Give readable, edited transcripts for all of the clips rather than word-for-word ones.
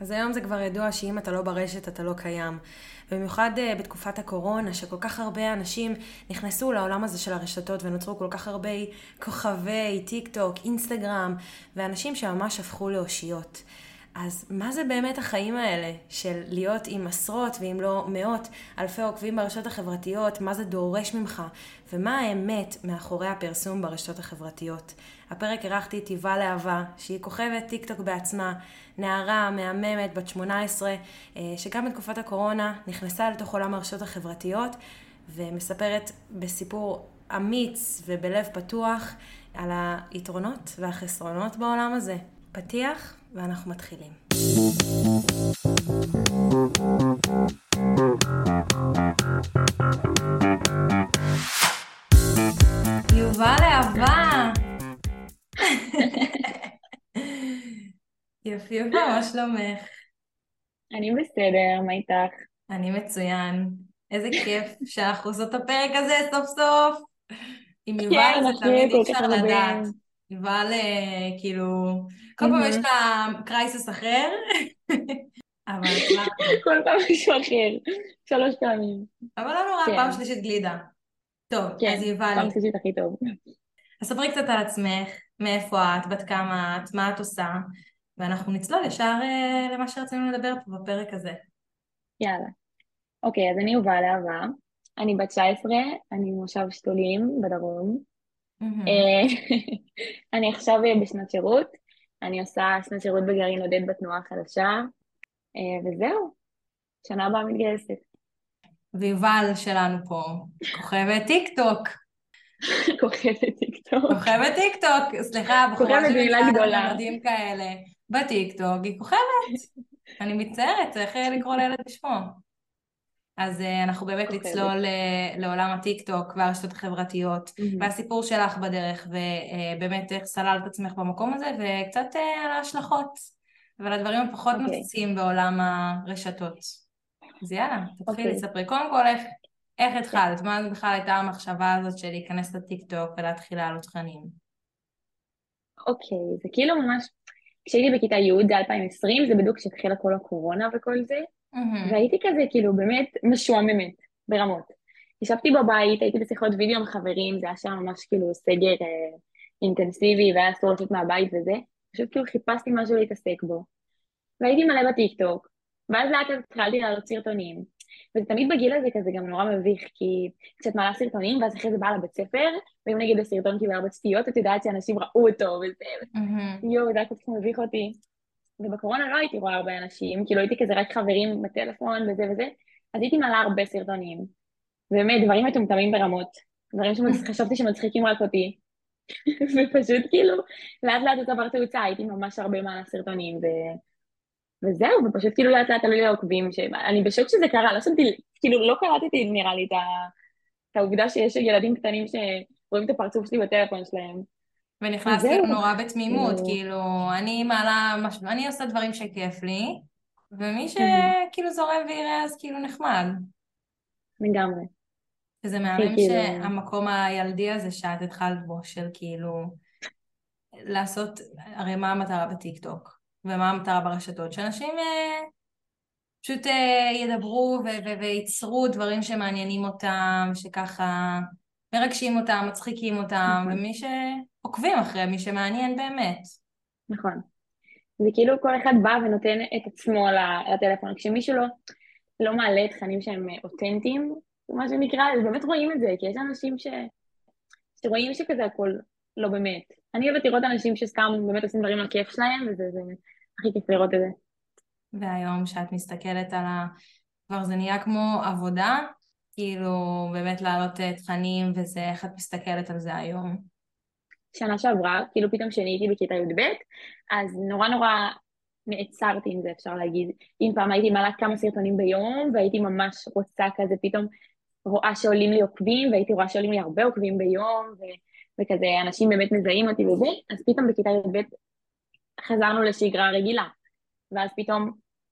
אז היום זה כבר ידוע שאם אתה לא ברשת, אתה לא קיים. במיוחד בתקופת הקורונה, שכל כך הרבה אנשים נכנסו לעולם הזה של הרשתות, ונוצרו כל כך הרבה כוכבי, טיקטוק, אינסטגרם, ואנשים שממש הפכו לאושיות. אז מה זה באמת החיים האלה של להיות עם עשרות ואם לא מאות אלפי עוקבים ברשתות החברתיות? מה זה דורש ממך? ומה האמת מאחורי הפרסום ברשתות החברתיות? הפרק ערכתי את יובל להבה, שהיא כוכבת טיקטוק בעצמה, נערה מהממת בת 18, שגם בתקופת הקורונה נכנסה לתוך עולם הרשתות החברתיות, ומספרת בסיפור אמיץ ובלב פתוח על היתרונות והחסרונות בעולם הזה. פתיח ואנחנו מתחילים. יובל להבה. יופי יובל, מה שלומך? אני בסדר, מה איתך? אני מצוין. איזה כיף שאנחנו עושות את הפרק הזה סוף סוף. עם יובל זה תמיד אי אפשר לדעת. יובל, כאילו, כל פעם יש לה קרייסס אחר, אבל... כל פעם משהו אחר, 3 פעמים. אבל לא נורא, פעם שלישית גלידה. טוב, אז יובל... פעם שלישית הכי טוב. אז ספרי קצת על עצמך, מאיפה את, בת כמה את, מה את עושה, ואנחנו נצלול ישר למה שרצינו לדבר פה בפרק הזה. יאללה. אוקיי, אז אני יובל להבה, אני בת 19, אני מושב שתולים בדרום, אני עכשיו בשנת שירות, אני עושה שנת שירות בגרעין עודד בתנועה החדשה, וזהו, שנה הבאה מתגייסת. ויובל שלנו פה, כוכבת טיקטוק. כוכבת טיקטוק, סליחה, בחורה שמילה גדולה. מרדים כאלה, בטיקטוק, היא כוכבת. אני מצערת, צריך לקרוא לילד בשמו. אז אנחנו באמת נצלול לעולם הטיקטוק והרשתות החברתיות והסיפור שלך בדרך, ובאמת איך סללת עצמך במקום הזה, וקצת על ההשלכות ועל הדברים הפחות מפציצים בעולם הרשתות. אז יאללה, תתחיל לספרי. קודם כל, איך התחלת? מה בכלל הייתה המחשבה הזאת של להיכנס לטיקטוק ולהתחיל לעלות תכנים? אוקיי, זה כאילו ממש... כשהייתי בכיתה י' זה 2020, זה בדיוק כשהתחילה כל הקורונה וכל זה, והייתי כזה כאילו באמת משועממת ברמות. ישבתי בבית, הייתי בשיחות וידאו עם חברים, זה היה שם ממש כאילו סגר אינטנסיבי, והיה אסור לצאת מהבית וזה, פשוט כאילו חיפשתי משהו להתעסק בו. והייתי מלא בטיקטוק, ואז לאט התחלתי להעלות סרטונים, וזה תמיד בגיל הזה כזה גם נורא מביך, כי כשאת מעלה סרטונים, ואז אחרי זה באה לבית ספר, ואם נגיד הסרטון כאילו 4 צפיות, את יודעת שאנשים ראו אותו וזה, יו, זה היה קצת מביך אותי. ובקורונה לא הייתי רואה הרבה אנשים, כאילו הייתי כזה רק חברים בטלפון וזה וזה, אז הייתי מעלה הרבה סרטונים. באמת, דברים מטומטמים ברמות, דברים שחשבתי שמצחיקים רק אותי, ופשוט כאילו, לאט לאט זה עבר תאוצה, הייתי ממש הרבה מעלה סרטונים, וזהו, ופשוט כאילו לאט לאט עלו לי לעוקבים, אני בשוק שזה קרה, לא שמתי, כאילו לא קלטתי נראה לי את העובדה שיש ילדים קטנים שרואים את הפרצוף שלי בטלפון שלהם. ונכנס כאילו נורא בתמימות, כאילו אני מעלה משהו, אני עושה דברים שכיף לי, ומי שכאילו זורם ויראה אז כאילו נחמד. לגמרי. וזה מהמם שהמקום הילדי הזה שאת התחלת בו של כאילו לעשות, הרי מה המטרה בטיקטוק? ומה המטרה ברשתות? שאנשים פשוט ידברו וייצרו דברים שמעניינים אותם, שככה מרגשים אותם, מצחיקים אותם, ומי שעוקבים אחרי, מי שמעניין באמת. נכון. זה כאילו כל אחד בא ונותן את עצמו לטלפון, כשמישהו לא מעלה תכנים שהם אותנטיים, מה שנקרא, באמת רואים את זה, כי יש אנשים שרואים שכזה הכל לא באמת. אני אוהבת לראות אנשים שסתם באמת עושים דברים לכיף שלהם, וזה הכי כיף לראות את זה. והיום שאת מסתכלת על כבר זה נהיה כמו עבודה, כאילו באמת לעלות תכנים וזה, איך את מסתכלת על זה היום? שנה שעברה, כאילו פתאום שנהייתי בכיתה י"ב, אז נורא נעצרתי עם זה, אפשר להגיד. אם פעם הייתי מעלה כמה סרטונים ביום, והייתי ממש רוצה כזה, פתאום רואה שעולים לי עוקבים, והייתי רואה שעולים לי הרבה עוקבים ביום, וכזה אנשים באמת מזהים אותי וזה, אז פתאום בכיתה י"ב חזרנו לשגרה רגילה, ואז פתאום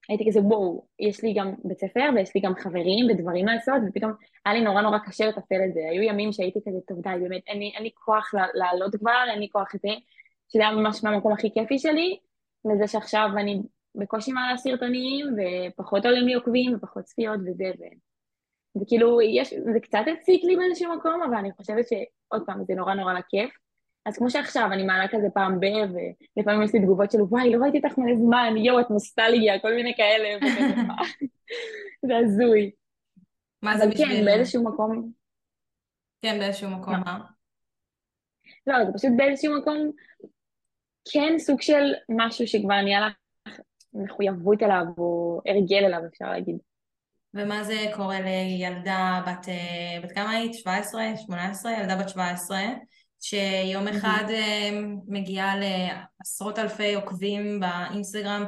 הייתי כזה בואו, יש לי גם בית ספר ויש לי גם חברים ודברים לעשות, ופתאום היה לי נורא קשה לטפל את זה, היו ימים שהייתי כזה טוב די, באמת אין לי כוח לעלות כבר, אין לי כוח את זה, שזה היה ממש מהמקום הכי כיפי שלי, לזה שעכשיו אני בקושי מעלה סרטונים, ופחות עולים לי עוקבים, ופחות צפיות, וזה, וכאילו, זה קצת הציק לי באיזשהו מקום, אבל אני חושבת שעוד פעם, זה נורא נורא לכיף. אז כמו שעכשיו, אני מעלה כזה פעם בי, ולפעמים יש לי תגובות שלו, וואי, לא ראיתי אותך מלא זמן, יו, את נוסטלגיה, כל מיני כאלה, וכזה מה. זה הזוי. מה זה בשביל? כן, באיזשהו מקום. כן, באיזשהו מקום, מה? לא, זה פשוט באיזשהו מקום, כן, סוג של משהו שכבר נהיה לך מחויבות אליו, או הרגל אליו, אפשר להגיד. ומה זה קורה לילדה בת כמה היית? 17? 18? ילדה בת 17? שיום אחד מגיעה לעשרות אלפי עוקבים באינסטגרם,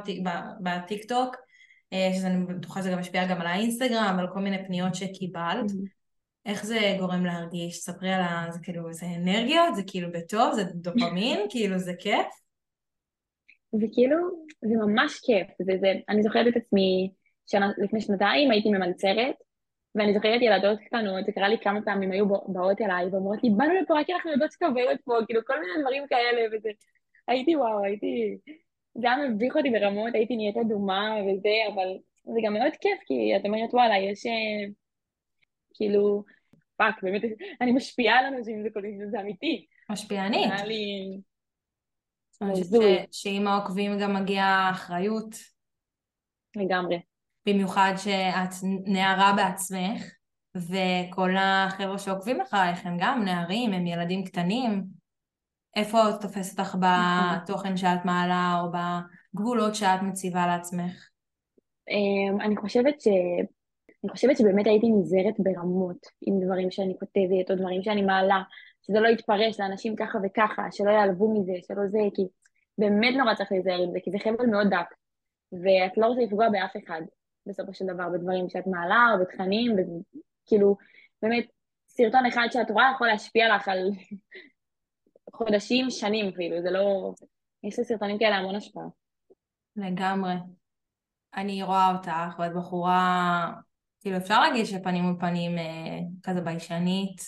בטיקטוק, שאני בטוחה שזה גם משפיע גם על האינסטגרם, על כל מיני פניות שקיבלת. איך זה גורם להרגיש? ספרי על זה, כאילו, זה אנרגיות, זה כאילו בטוב, זה דופמין, כאילו זה כיף? זה כאילו, זה ממש כיף. אני זוכרת את עצמי לפני שנתיים, הייתי ממנצרת, ואני זוכרת ילדות קטנות, זה קרה לי כמה פעמים, היו באות אליי, ואומרות לי, באנו לפה, רק אנחנו יודעות שקוברת פה, כאילו כל מיני דברים כאלה, וזה, הייתי וואו, זה היה מביך אותי ברמות, הייתי נהיית אדומה וזה, אבל זה גם מאוד כיף, כי את אומרת, וואלה, יש, כאילו, פאק, באמת, אני משפיעה על אנשים, זה אמיתי. משפיענית. זה היה לי... שאם העוקבים גם מגיעה אחריות. לגמרי. במיוחד שאת נערה בעצמך, וכל החבר'ה שעוקבים אחריך הם גם נערים, הם ילדים קטנים. איפה את תופסת אותך בתוכן שאת מעלה, או בגבולות שאת מציבה לעצמך? אני חושבת שבאמת הייתי נזהרת ברמות, עם דברים שאני כותבת, או דברים שאני מעלה, שזה לא יתפרש לאנשים ככה וככה, שלא יעלבו מזה, שלא זה, כי באמת לא רצח להיזהר עם זה, כי זה חבל מאוד דק, ואת לא רוצה לפגוע באף אחד. בסופו של דבר, בדברים שאת מעלה, או בתכנים, כאילו, באמת, סרטון אחד שאת רואה יכול להשפיע לך על חודשים, שנים, כאילו, זה לא... יש לסרטונים כאלה המון השפעה. לגמרי. אני רואה אותך, ואת בחורה, כאילו, אפשר להגיד שפנים מול פנים כזה ביישנית,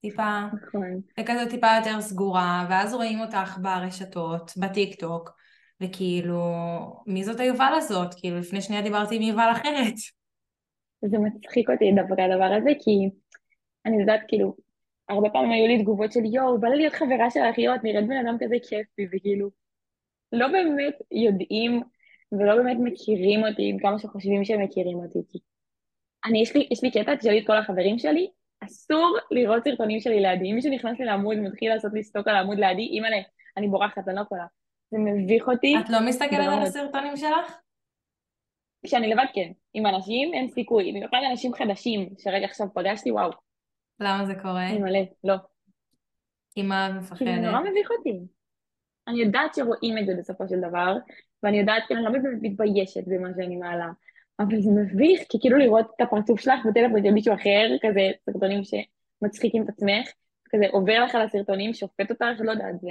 טיפה, נכון. וכזה טיפה יותר סגורה, ואז רואים אותך ברשתות, בטיקטוק, וכאילו, מי זאת היובל הזאת? כאילו, לפני שנייה דיברתי עם יובל אחרת. זה מצחיק אותי דווקא הדבר הזה, כי אני יודעת, כאילו, הרבה פעמים היו לי תגובות של, יואו, בא לי להיות חברה של האחיות, נראית בן אדם כזה כיפי, וכאילו, לא באמת יודעים, ולא באמת מכירים אותי, עם כמה שחושבים שהם מכירים אותי, כי יש לי קטע, תשאלי את כל החברים שלי, אסור לראות סרטונים שלי לידי, אם שנכנס לי לעמוד, מתחיל לעשות לי סטוק על העמוד לידי, אימאלה, אני בורחת, אני לא יכולה. זה מביך אותי. את לא מסתכלת על הסרטונים שלך? כשאני לבד כן, עם אנשים אין סיכוי, במיוחד אנשים חדשים, שרגע עכשיו פגשתי, וואו. למה זה קורה? אני מלא, לא. כי מה מפחדת? כי זה נורא מביך אותי. אני יודעת שרואים את זה בסופו של דבר, ואני יודעת, כי אני לא מתביישת במה שאני מעלה, אבל זה מביך, כי כאילו לראות את הפרצוף שלך בטלפון של מישהו אחר, כזה סרטונים שמצחיקים את עצמך, כזה עובר לך על הסרטונים, שופט אותך, לא יודעת, זה...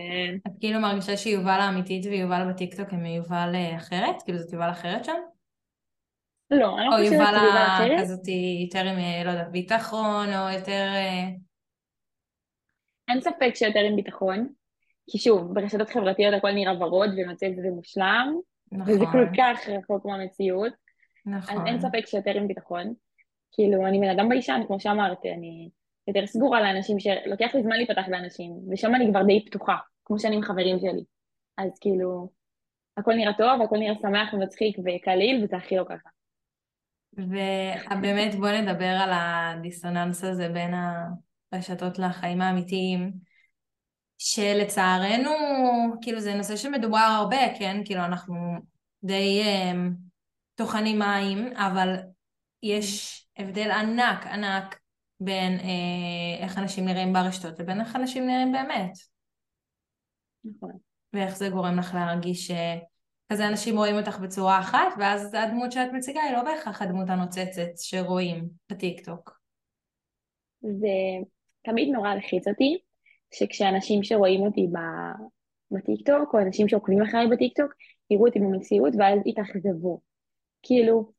את כאילו מרגישה שיובל האמיתית ויובל בטיקטוק הם יובל אחרת? כאילו זאת יובל אחרת שם? לא, אני חושבת יובל אחרת. אז אותי יותר עם, לא יודעת, ביטחון, או יותר... אין ספק שיותר עם ביטחון, כי שוב, ברשתות חברתיות הכל נראה ורוד ונוצא את זה מושלם, נכון. וזה כל כך רחוק מהמציאות. נכון. אז אין ספק שיותר עם ביטחון. כאילו, אני בן אדם ביישן, כמו שאמרתי, אני... יותר סגורה לאנשים, שלוקח לי זמן להיפתח לאנשים, ושם אני כבר די פתוחה, כמו שאני עם חברים שלי. אז כאילו, הכל נראה טוב, הכל נראה שמח ומצחיק וקליל, וזה הכי לא ככה. ובאמת בוא נדבר על הדיסוננס הזה בין הרשתות לחיים האמיתיים, שלצערנו, כאילו זה נושא שמדובר הרבה, כן? כאילו אנחנו די טוחנים מים, אבל יש הבדל ענק, בין איך אנשים נראים ברשתות לבין איך אנשים נראים באמת. נכון. ואיך זה גורם לך להרגיש שכזה אנשים רואים אותך בצורה אחת, ואז הדמות שאת מציגה היא לא בהכרח הדמות הנוצצת שרואים בטיקטוק. זה תמיד נורא לחיץ אותי, שכשאנשים שרואים אותי בטיקטוק, או אנשים שעוקבים אחרי בטיקטוק, יראו אותי במציאות ואז יתאכזבו. כאילו,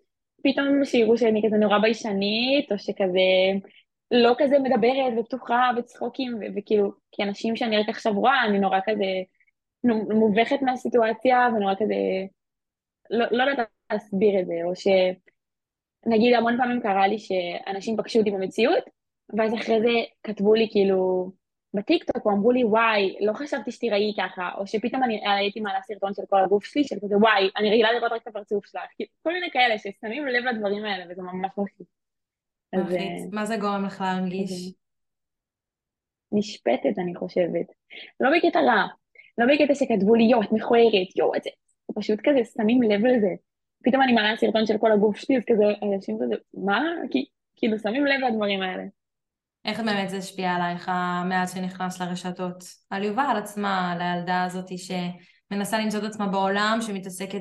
פתאום שיראו שאני כזה נורא ביישנית, או שכזה... לא כזה מדברת ופתוחה וצחוקים, וכאילו, כי אנשים שאני רק עכשיו רואה, אני נורא כזה מובכת מהסיטואציה, ונורא כזה לא יודעת להסביר את זה, או שנגיד המון פעמים קרה לי שאנשים פגשו אותי במציאות, ואז אחרי זה כתבו לי כאילו בטיקטוק, ואמרו לי וואי, לא חשבתי שתראי ככה, או שפתאום אני הייתי מעלה סרטון של כל הגוף שלי, של כזה וואי, אני רגילה לראות רק את הפרצוף שלך, כל מיני כאלה ששמים לב לדברים האלה, וזה ממש מלחיץ. מה זה גורם לך להרגיש? נשפטת אני חושבת, לא בקטע רע, לא בקטע שכתבו לי יו, את מכוערת, יו, את זה, פשוט כזה שמים לב לזה, פתאום אני מעלה סרטון של כל הגוף שלי, אז כזה, אנשים כזה, מה? כאילו שמים לב לדברים האלה. איך באמת זה השפיע עלייך מאז שנכנס לרשתות? על יובל עצמה, על הילדה הזאת שמנסה למצוא את עצמה בעולם, שמתעסקת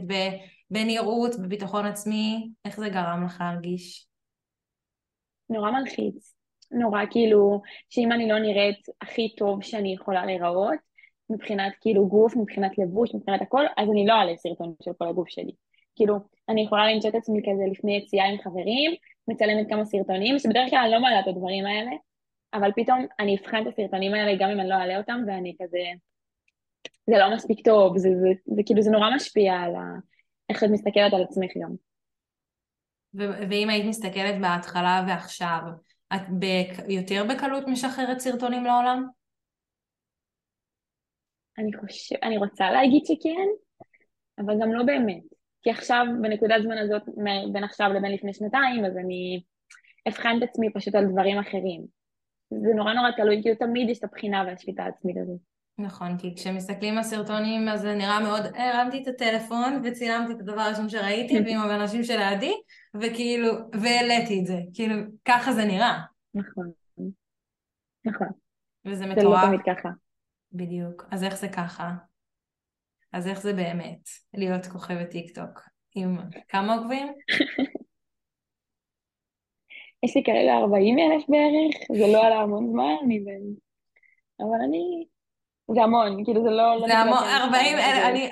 בנראות, בביטחון עצמי, איך זה גרם לך להרגיש? נורא מלחיץ, נורא כאילו, שאם אני לא נראית הכי טוב שאני יכולה להיראות, מבחינת כאילו גוף, מבחינת לבוש, מבחינת הכל, אז אני לא עלה סרטון של כל הגוף שלי. כאילו, אני יכולה למצוא את עצמי כזה לפני יציאה עם חברים, מצלמת כמה סרטונים, שבדרך כלל אני לא מעלה את הדברים האלה, אבל פתאום אני אבחן את הסרטונים האלה גם אם אני לא אעלה אותם, ואני כזה, זה לא מספיק טוב, זה כאילו, זה נורא משפיע על איך את מסתכלת על עצמך גם. ואם היית מסתכלת בהתחלה ועכשיו, את יותר בקלות משחררת סרטונים לעולם? אני רוצה להגיד שכן, אבל גם לא באמת. כי עכשיו, בנקודת זמן הזאת, בין עכשיו לבין לפני שנתיים, אז אני אבחן את עצמי פשוט על דברים אחרים. זה נורא נורא תלוי, כי תמיד יש את הבחינה והשליטה העצמית הזאת. נכון, כי כשמסתכלים על סרטונים, אז זה נראה מאוד, הרמתי את הטלפון וצילמתי את הדבר הראשון שראיתי, ועם האנשים שלעדי, וכאילו, והעליתי את זה. כאילו, ככה זה נראה. נכון. נכון. וזה מטורף. זה לא תמיד ככה. בדיוק. אז איך זה ככה? אז איך זה באמת להיות כוכבת טיקטוק? עם כמה עוקבים? יש לי כרגע 40,000 בערך, זה לא עלה המון זמן, אבל אני... זה המון, כאילו זה לא... זה המון, 40,000,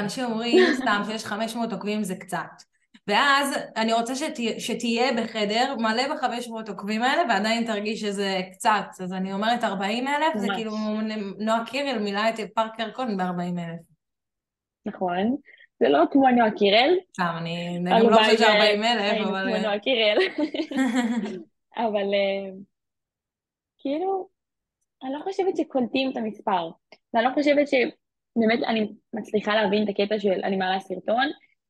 אנשים אומרים סתם שיש 500 עוקבים זה קצת. ואז אני רוצה שתהיה בחדר מלא ב-500 עוקבים האלה, ועדיין תרגיש שזה קצת. אז אני אומרת 40,000, זה כאילו נועה קירל מילה את פארקר קון ב-40,000. נכון. זה לא כמו נועה קירל. סתם, אני לא חושבת ש-40,000, אבל... כמו נועה קירל. אבל כאילו... אני לא חושבת שקולטים את המספר, ואני לא חושבת שבאמת אני מצליחה להבין את הקטע של אני מעלה סרטון,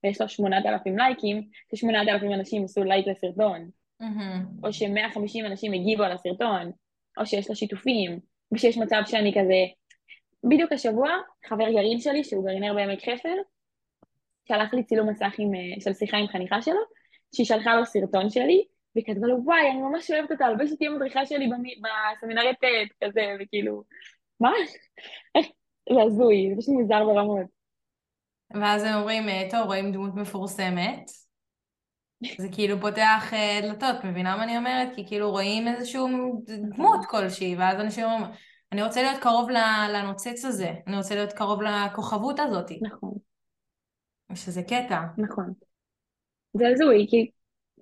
ויש לו 8,000 לייקים, ש8,000 אנשים עשו לייק לסרטון, או ש150 אנשים הגיבו על הסרטון, או שיש לו שיתופים, ושיש מצב שאני כזה... בדיוק השבוע, חבר יריב שלי, שהוא גרינר בעמק חפר, שלח לי צילום מסך של שיחה עם חניכה שלו, שהיא שלחה לו סרטון שלי, וכתבה לו, וואי, אני ממש אוהבת אותה, אלבש אותי המדריכה שלי בסמינריית תת, כזה, וכאילו, מה? זה הזוי, זה פשוט מוזר ברמות. ואז הם אומרים, טוב, רואים דמות מפורסמת, זה כאילו פותח דלתות, מבינה מה אני אומרת? כי כאילו רואים איזשהו דמות כלשהי, ואז אנשים אומרים, אני רוצה להיות קרוב לנוצץ הזה, אני רוצה להיות קרוב לכוכבות הזאת. נכון. שזה קטע. נכון. זה הזוי, כי...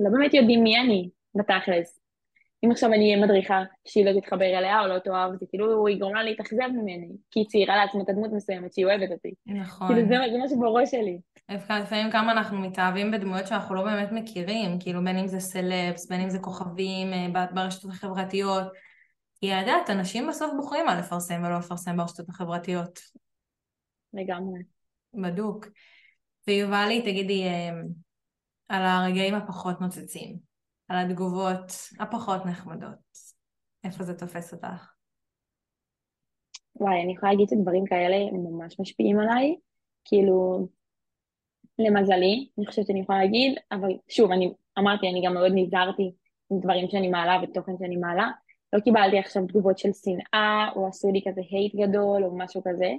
לא באמת יודעים מי אני בתכלס. אם עכשיו אני אהיה מדריכה שהיא לא תתחבר אליה או לא תאהב, זה כאילו היא גורמה להתאכזב ממני, כי היא צעירה לעצמת הדמות מסוימת שהיא אוהבת אותי. נכון. כאילו זה משהו בראש שלי. לפעמים כמה אנחנו מתאהבים בדמויות שאנחנו לא באמת מכירים, כאילו בין אם זה סלבס, בין אם זה כוכבים, ברשתות החברתיות. היא יודעת, אנשים בסוף בוחרים מה לפרסם ולא לפרסם ברשתות החברתיות. לגמרי. בדוק. ויובלי, תגידי, על הרגעים הפחות נוצצים, על התגובות הפחות נחמדות. איפה זה תופס אותך? וואי, אני יכולה להגיד שדברים כאלה ממש משפיעים עליי, כאילו, למזלי, אני חושבת שאני יכולה להגיד, אבל שוב, אני אמרתי, אני גם מאוד נזהרתי עם דברים שאני מעלה ותוכן שאני מעלה, לא קיבלתי עכשיו תגובות של שנאה, או עשו לי כזה הייט גדול, או משהו כזה,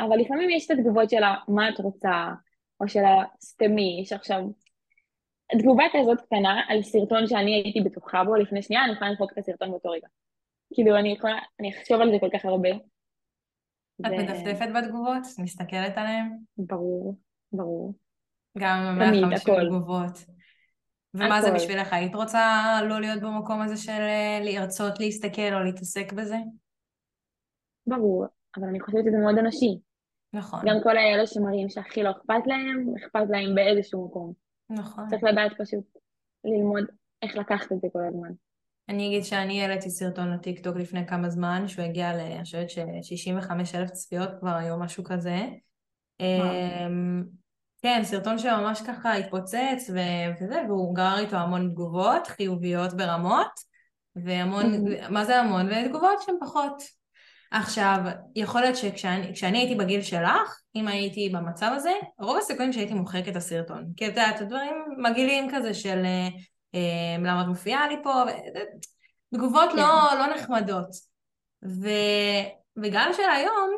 אבל לפעמים יש את התגובות של מה את רוצה, או של הסתמי, שעכשיו... התגובה הזאת קטנה על סרטון שאני הייתי בטוחה בו לפני שנייה, אני יכולה למחוק את הסרטון באותו רגע. כאילו, אני אחשוב על זה כל כך הרבה. את מדפדפת בתגובות? מסתכלת עליהן? ברור, ברור. גם 150 תגובות. ומה זה בשבילך? היית רוצה לא להיות במקום הזה של לרצות להסתכל או להתעסק בזה? ברור, אבל אני חושבת שזה מאוד אנושי. נכון. גם כל האלה שמראים שהכי לא אכפת להם, אכפת להם באיזשהו מקום. נכון. צריך לדעת פשוט ללמוד איך לקחת את זה כל הזמן. אני אגיד שאני העליתי סרטון לטיקטוק לפני כמה זמן, שהוא הגיע ל-65,000 צפיות כבר היום, משהו כזה. כן, סרטון שממש ככה התפוצץ וזה, והוא גרר איתו המון תגובות חיוביות ברמות, והמון, מה זה המון? ותגובות שהן פחות. עכשיו, יכול להיות שכשאני הייתי בגיל שלך, אם הייתי במצב הזה, רוב הסיכויים שהייתי מוחק את הסרטון. כי אתה יודע, את הדברים מגעילים כזה של... למה את מופיעה לי פה, תגובות לא נחמדות. וגם של היום,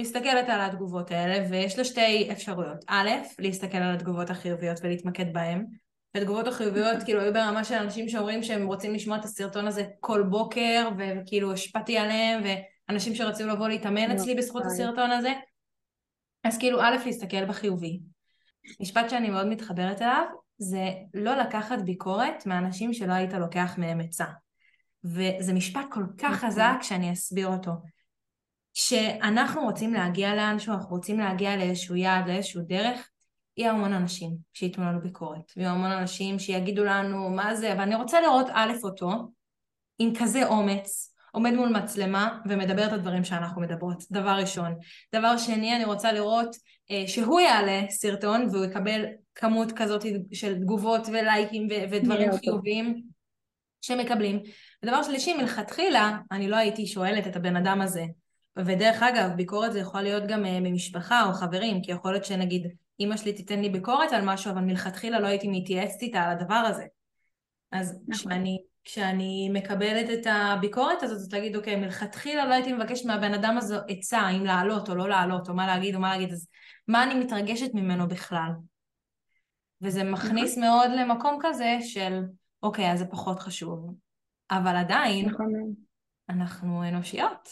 מסתכלת על התגובות האלה, ויש לה שתי אפשרויות. א', להסתכל על התגובות החיוביות ולהתמקד בהן. התגובות החיוביות, כאילו, היו ברמה של אנשים שאומרים שהם רוצים לשמוע את הסרטון הזה כל בוקר, וכאילו, השפעתי עליהם, ואנשים שרצים לבוא להתאמן אצלי בזכות הסרטון הזה. אז כאילו, א', להסתכל בחיובי. משפט שאני מאוד מתחברת אליו, זה לא לקחת ביקורת מאנשים שלא היית לוקח מהם עצה. וזה משפט כל כך חזק שאני אסביר אותו. שאנחנו רוצים להגיע לאנשהו, אנחנו רוצים להגיע לאיזשהו יעד, לאיזשהו דרך, יהיו המון אנשים שיתנו לנו ביקורת, ויהיו המון אנשים שיגידו לנו מה זה, אבל אני רוצה לראות א' אותו, עם כזה אומץ, עומד מול מצלמה ומדבר את הדברים שאנחנו מדברות, דבר ראשון. דבר שני, אני רוצה לראות שהוא יעלה סרטון והוא יקבל כמות כזאת של תגובות ולייקים ודברים חיוביים שמקבלים. ודבר שלישי, מלכתחילה, אני לא הייתי שואלת את הבן אדם הזה. ודרך אגב, ביקורת זה יכול להיות גם ממשפחה או חברים, כי יכול להיות שנגיד, אמא שלי תיתן לי ביקורת על משהו, אבל מלכתחילה לא הייתי מתייעצת איתה על הדבר הזה. אז כשאני מקבלת את הביקורת הזאת, להגיד, אוקיי, מלכתחילה לא הייתי מבקש מהבן אדם הזה עצה, אם לעלות או לא לעלות, או מה להגיד או מה להגיד, אז מה אני מתרגשת ממנו בכלל? וזה מכניס מאוד למקום כזה של, אוקיי, אז זה פחות חשוב. אבל עדיין, אנחנו אנושיות,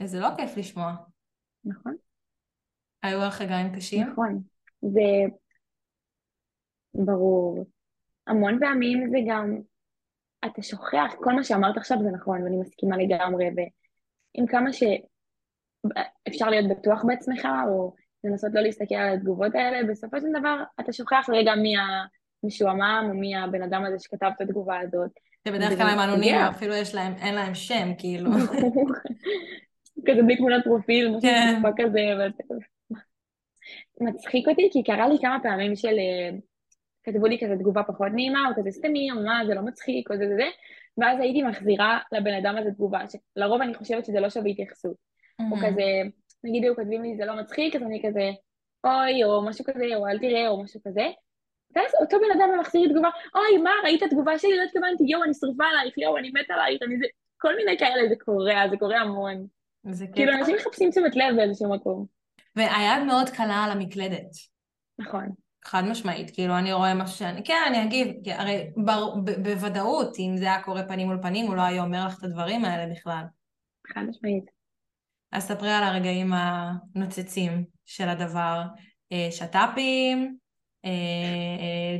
וזה לא כיף לשמוע. נכון. היו לך רגעים קשים? נכון. זה ברור. המון פעמים זה גם, אתה שוכח, כל מה שאמרת עכשיו זה נכון, ואני מסכימה לגמרי, ועם כמה שאפשר להיות בטוח בעצמך, או... לנסות לא להסתכל על התגובות האלה, בסופו של דבר אתה שוכח רגע מי המשועמם או מי הבן אדם הזה שכתב את התגובה הזאת. שבדרך כלל הם אנונים, אפילו אין להם שם, כאילו. כזה בלי תמונת פרופיל, משהו שתקפה כזה. מצחיק אותי, כי קרה לי כמה פעמים של... כתבו לי כזה תגובה פחות נעימה, או כזה סתמי, או מה, זה לא מצחיק, או זה. ואז הייתי מחזירה לבן אדם הזה תגובה, שלרוב אני חושבת שזה לא שווה התייחסות. או כזה... נגיד, היו כתבים לי, זה לא מצחיק, אז אני כזה, אוי, או משהו כזה, או אל תראה, או משהו כזה. ואז אותו בן אדם מחזיר תגובה, אוי, מה, ראית התגובה שלי? לא התכוונתי, יו, אני שרופה עלייך, יו, אני מת עלייך, אני זה... כל מיני כאלה, זה קורה המון. כאילו, אנשים מחפשים תשומת לב באיזשהו מקום. והיד מאוד קלה על המקלדת. נכון. חד משמעית, כאילו, אני רואה משהו שאני... כן, אני אגיב, הרי בוודאות, אם זה היה קורה פנים מול פנים, הוא לא היה אומר לך את הדברים האלה בכלל. חד משמעית. אז ספרי על הרגעים הנוצצים של הדבר, שטאפים,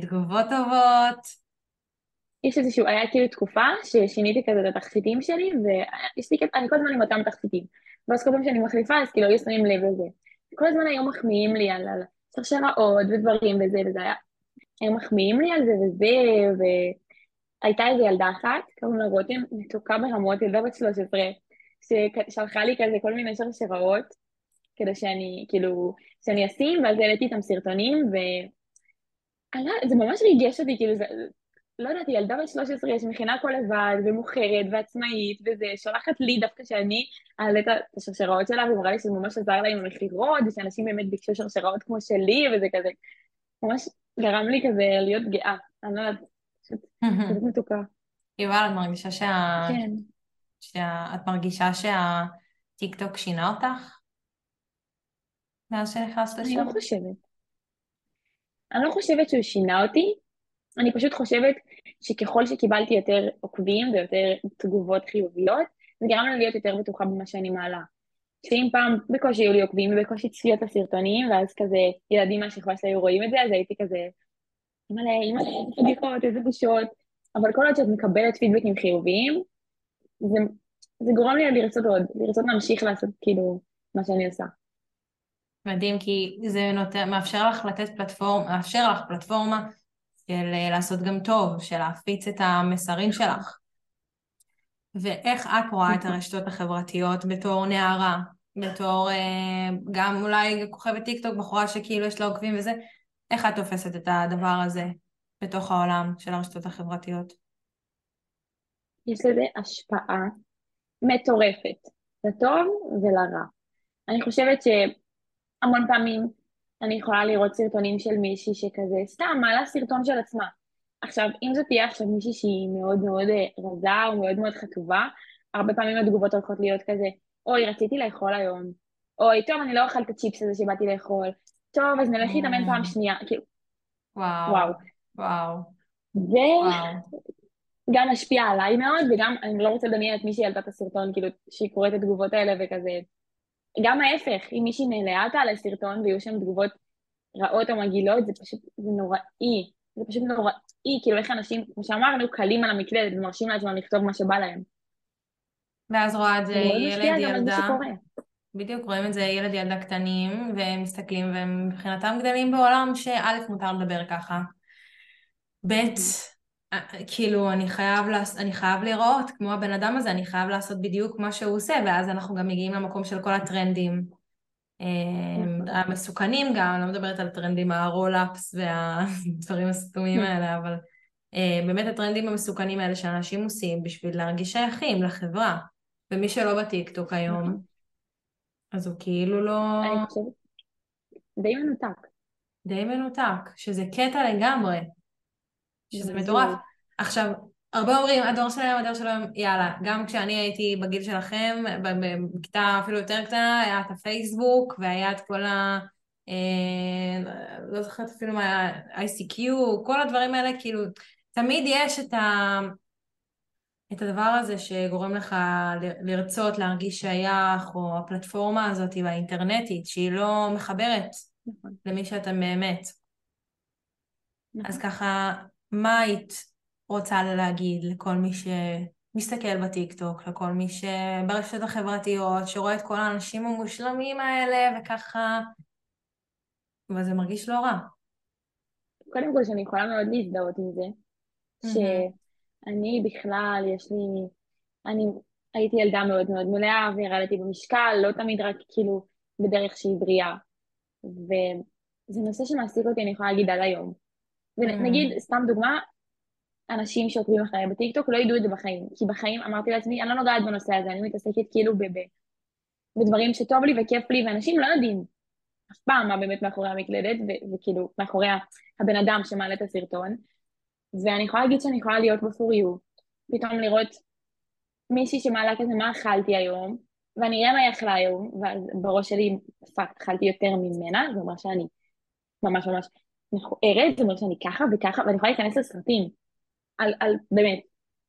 תגובות טובות. יש איזשהו, היה כאילו תקופה ששיניתי כזה את התחתיתים שלי, ויש לי כזה, אני כל הזמן עם אותם תחתיתים, ואז כל פעם שאני מחליפה, אז כאילו ישנים לב לזה. כל הזמן היום מחמיאים לי על שרשראות ודברים וזה היה. היום מחמיאים לי על זה וזה, והייתה איזו ילדה אחת, קראו לה רותם, מתוקה ברמות, ילדה בת 13, ששלחה לי כזה כל מיני שרשראות, כדי שאני, כאילו, שאני אשים, ואז העליתי איתם סרטונים, וזה ממש ריגש אותי, כאילו, זה, לא יודעת, ילדה בת 13, שמכינה כל לבד, ומוכרת, ועצמאית, וזה, שולחת לי דווקא שאני אעלה את השרשראות שלה, ואמרה לי שזה ממש עזר לה עם המחירות, ושאנשים באמת ביקשו שרשראות כמו שלי, וזה כזה, ממש גרם לי כזה להיות גאה, אני לא יודעת, פשוט מתוקה. יובל, את מרגישה שה... כן. שאת מרגישה שהטיקטוק שינה אותך? מאז שנכנסת לשם? אני לא חושבת שהוא שינה אותי, אני פשוט חושבת שככל שקיבלתי יותר עוקבים ויותר תגובות חיוביות, זה גרם לי להיות יותר בטוחה במה שאני מעלה. שאם פעם בקושי היו לי עוקבים ובקושי צפיות לסרטונים, ואז כזה ילדים מהשכבה שלי היו רואים את זה, אז הייתי כזה, אימא, בדיחות, איזה בושות, אבל כל עוד שאת מקבלת פידבקים חיוביים, זה גורם לי לרצות עוד, לרצות להמשיך לעשות כאילו מה שאני עושה. מדהים, כי זה מאפשר לך פלטפורמה של לעשות גם טוב, של להפיץ את המסרים שלך. ואיך את רואה את הרשתות החברתיות בתור נערה, בתור גם אולי כוכבת טיקטוק, בחורה שכאילו יש לה עוקבים וזה, איך את תופסת את הדבר הזה בתוך העולם של הרשתות החברתיות? יש לזה השפעה מטורפת, לטוב ולרע. אני חושבת שהמון פעמים אני יכולה לראות סרטונים של מישהי שכזה, סתם, מעלה סרטון של עצמה. עכשיו, אם זאת תהיה עכשיו מישהי שהיא מאוד מאוד רזה או מאוד מאוד חטובה, הרבה פעמים התגובות הולכות להיות כזה, אוי, רציתי לאכול היום, אוי, טוב, אני לא אוכל את הצ'יפס הזה שבאתי לאכול, טוב, אז נלך להתאמן פעם שנייה, כאילו, וואו. גם השפיע עליי מאוד, וגם אני לא רוצה לדמיין את מי שילדה את הסרטון, כאילו שהיא קוראת את התגובות האלה וכזה. גם ההפך, אם מישהי נעלעת על הסרטון ויהיו שם תגובות רעות או מגילות, זה נוראי. זה פשוט נוראי, כאילו איך אנשים, כמו שאמרנו, קלים על המקלדת ומרשים לעצמם לכתוב מה שבא להם. ואז רואה את זה ילד ילדה. בדיוק, רואים את זה ילד ילדה קטנים, והם מסתכלים, והם מבחינתם גדלים בעולם שא' מותר לדבר ככה. ב' כאילו, אני חייב לראות, כמו הבן אדם הזה, אני חייב לעשות בדיוק מה שהוא עושה, ואז אנחנו גם מגיעים למקום של כל הטרנדים. המסוכנים גם, לא מדברת על טרנדים, הרולאפס והדברים הסתומים האלה, אבל באמת הטרנדים המסוכנים האלה שאנשים עושים בשביל להרגיש שייכים לחברה. ומי שלא בטיקטוק היום, אז הוא כאילו לא... אני חושבת, די מנותק. די מנותק, שזה קטע לגמרי. שזה מטורף. עכשיו, הרבה אומרים, הדור שלהם, הדור שלהם, יאללה, גם כשאני הייתי בגיל שלכם, בכיתה אפילו יותר קטנה, היה את הפייסבוק, והיה את כל ה... לא זוכרת אפילו מה, ICQ, כל הדברים האלה, כאילו, תמיד יש את הדבר הזה שגורם לך לרצות, להרגיש שייך, או הפלטפורמה הזאת באינטרנטית, שהיא לא מחברת למי שאתה באמת. אז ככה... מה היית רוצה להגיד לכל מי שמסתכל בטיקטוק, לכל מי שברשתות החברתיות, שרואה את כל האנשים המושלמים האלה, וככה, וזה מרגיש לא רע. קודם כל, שאני יכולה מאוד להזדהות עם זה, שאני בכלל, אני הייתי ילדה מאוד מאוד מלאה, והרדתי במשקל, לא תמיד רק כאילו בדרך שהיא בריאה, וזה נושא שמעסיק אותי, אני יכולה להגיד עד היום. ונגיד, סתם דוגמה, אנשים שעוקבים אחרי בטיקטוק לא ידעו את זה בחיים, כי בחיים אמרתי לעצמי, אני לא נוגעת בנושא הזה, אני מתעסקת כאילו בדברים שטוב לי וכיף לי, ואנשים לא יודעים אף פעם מה באמת מאחורי המקלדת, וכאילו מאחורי הבן אדם שמעלה את הסרטון, ואני יכולה להגיד שאני יכולה להיות בפוריו, פתאום לראות מישהי שמעלה כזה מה אכלתי היום, ואני אראה מה יאכלה היום, ובראש שלי, פאק, אכלתי יותר ממנה, זה אומר שאני ממש מכוערת, זאת אומרת שאני ככה וככה, ואני יכולה להיכנס לסרטים, על באמת,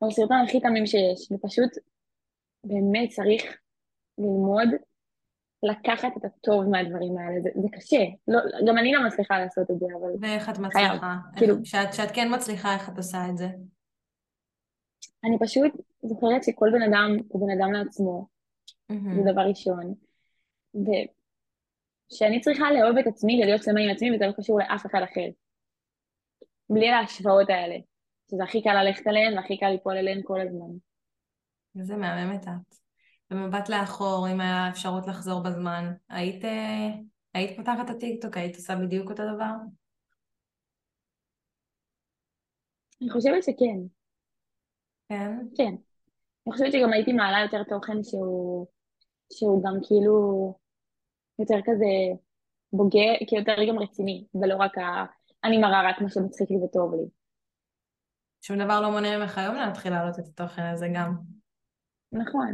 על סרטון הכי תמים שיש, ופשוט באמת צריך ללמוד, לקחת את הטוב מהדברים האלה, זה קשה, לא, גם אני לא מצליחה לעשות את זה, אבל... ואיך את מצליחה? שאת כן מצליחה, איך את עושה את זה? אני פשוט זוכרת שכל בן אדם הוא בן אדם לעצמו, זה דבר ראשון, שאני צריכה לאהוב את עצמי, להיות שלמה עם עצמי, וזה לא קשור לאף אחד אחר. בלי ההשוואות האלה. שזה הכי קל ללכת עליהן, והכי קל ליפול עליהן כל הזמן. זה מהממת את. במבט לאחור, אם היה אפשרות לחזור בזמן, היית פותחת הטיקטוק, היית עושה בדיוק אותו דבר? אני חושבת שכן. כן? כן. אני חושבת שגם הייתי מעלה יותר תוכן שהוא גם כאילו... יותר כזה בוגע, כי יותר גם רציני, ולא רק אני מראה רק מה שמצחיק לי וטוב לי. שום דבר לא מונע ממך היום להתחיל לעלות את התוכן הזה גם. נכון.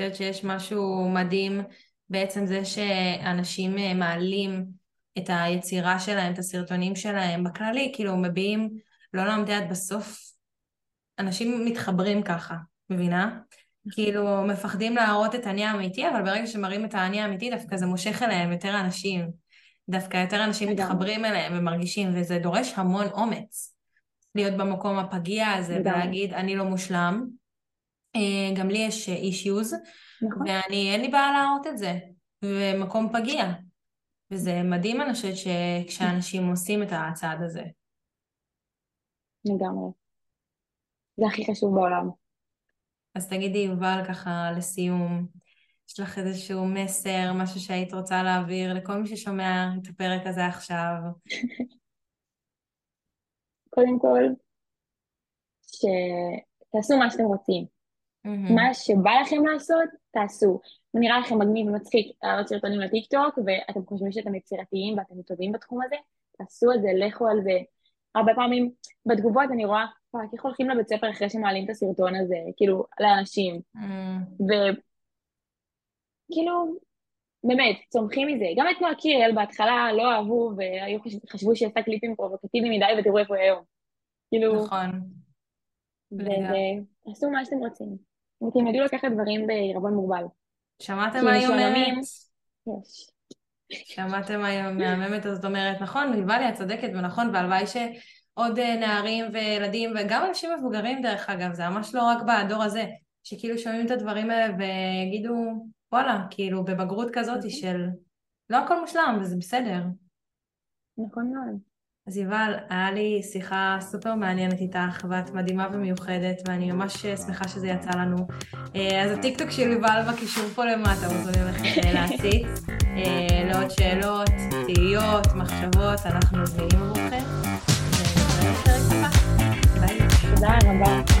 שיש משהו מדהים, בעצם זה שאנשים מעלים את היצירה שלהם, את הסרטונים שלהם, בכללי, כאילו מביאים, לא לעמדת בסוף, אנשים מתחברים ככה, מבינה? כאילו, מפחדים להראות את העני האמיתי, אבל ברגע שמראים את העני האמיתי, דווקא זה מושך אליהם יותר אנשים. דווקא יותר אנשים מתחברים אליהם ומרגישים, וזה דורש המון אומץ. להיות במקום הפגיע הזה ולהגיד, אני לא מושלם, גם לי יש אישיוז, נכון. ואני אין לי בעיה להראות את זה, ומקום פגיע. וזה מדהים, אני חושבת שכשאנשים עושים את הצעד הזה. לגמרי. זה הכי חשוב בעולם. אז תגידי, יובל, ככה לסיום, יש לך איזשהו מסר, משהו שהיית רוצה להעביר לכל מי ששומע את הפרק הזה עכשיו? קודם כל, שתעשו מה שאתם רוצים. מה שבא לכם לעשות, תעשו. נראה לכם מגניב ומצחיק להעלות סרטונים לטיקטוק, ואתם חושבים שאתם יצירתיים ואתם טובים בתחום הזה, תעשו את זה, לכו על זה. הרבה פעמים בתגובות אני רואה, איך הולכים לבית ספר אחרי שמעלים את הסרטון הזה, כאילו, לאנשים. וכאילו, באמת, צומחים מזה. גם את נועה קירל בהתחלה לא אהבו, וחשבו שעשה קליפים פרובוקטיביים מדי, ותראו איפה היום. כאילו... נכון. ועשו מה שאתם רוצים. אתם יודעים לקחת דברים בערבון מוגבל. שמעתם מה היא אומרת? יש. שמעתם מה היא מהממת, אז זאת אומרת, נכון, מלבד לי הצדקת, ונכון, והלוואי ש... עוד נערים וילדים, וגם אנשים מבוגרים דרך אגב, זה ממש לא רק בדור הזה, שכאילו שומעים את הדברים האלה ויגידו, וואלה, כאילו בבגרות כזאת של לא הכל מושלם, וזה בסדר. נכון מאוד. אז יובל, היה לי שיחה סופר מעניינת איתך, ואת מדהימה ומיוחדת, ואני ממש שמחה שזה יצא לנו. אז הטיקטוק של יובל בקישור פה למטה, מוזמנים לכם להציץ, לעוד שאלות, תהיות, מחשבות, אנחנו זמינים עבורכם. Bye.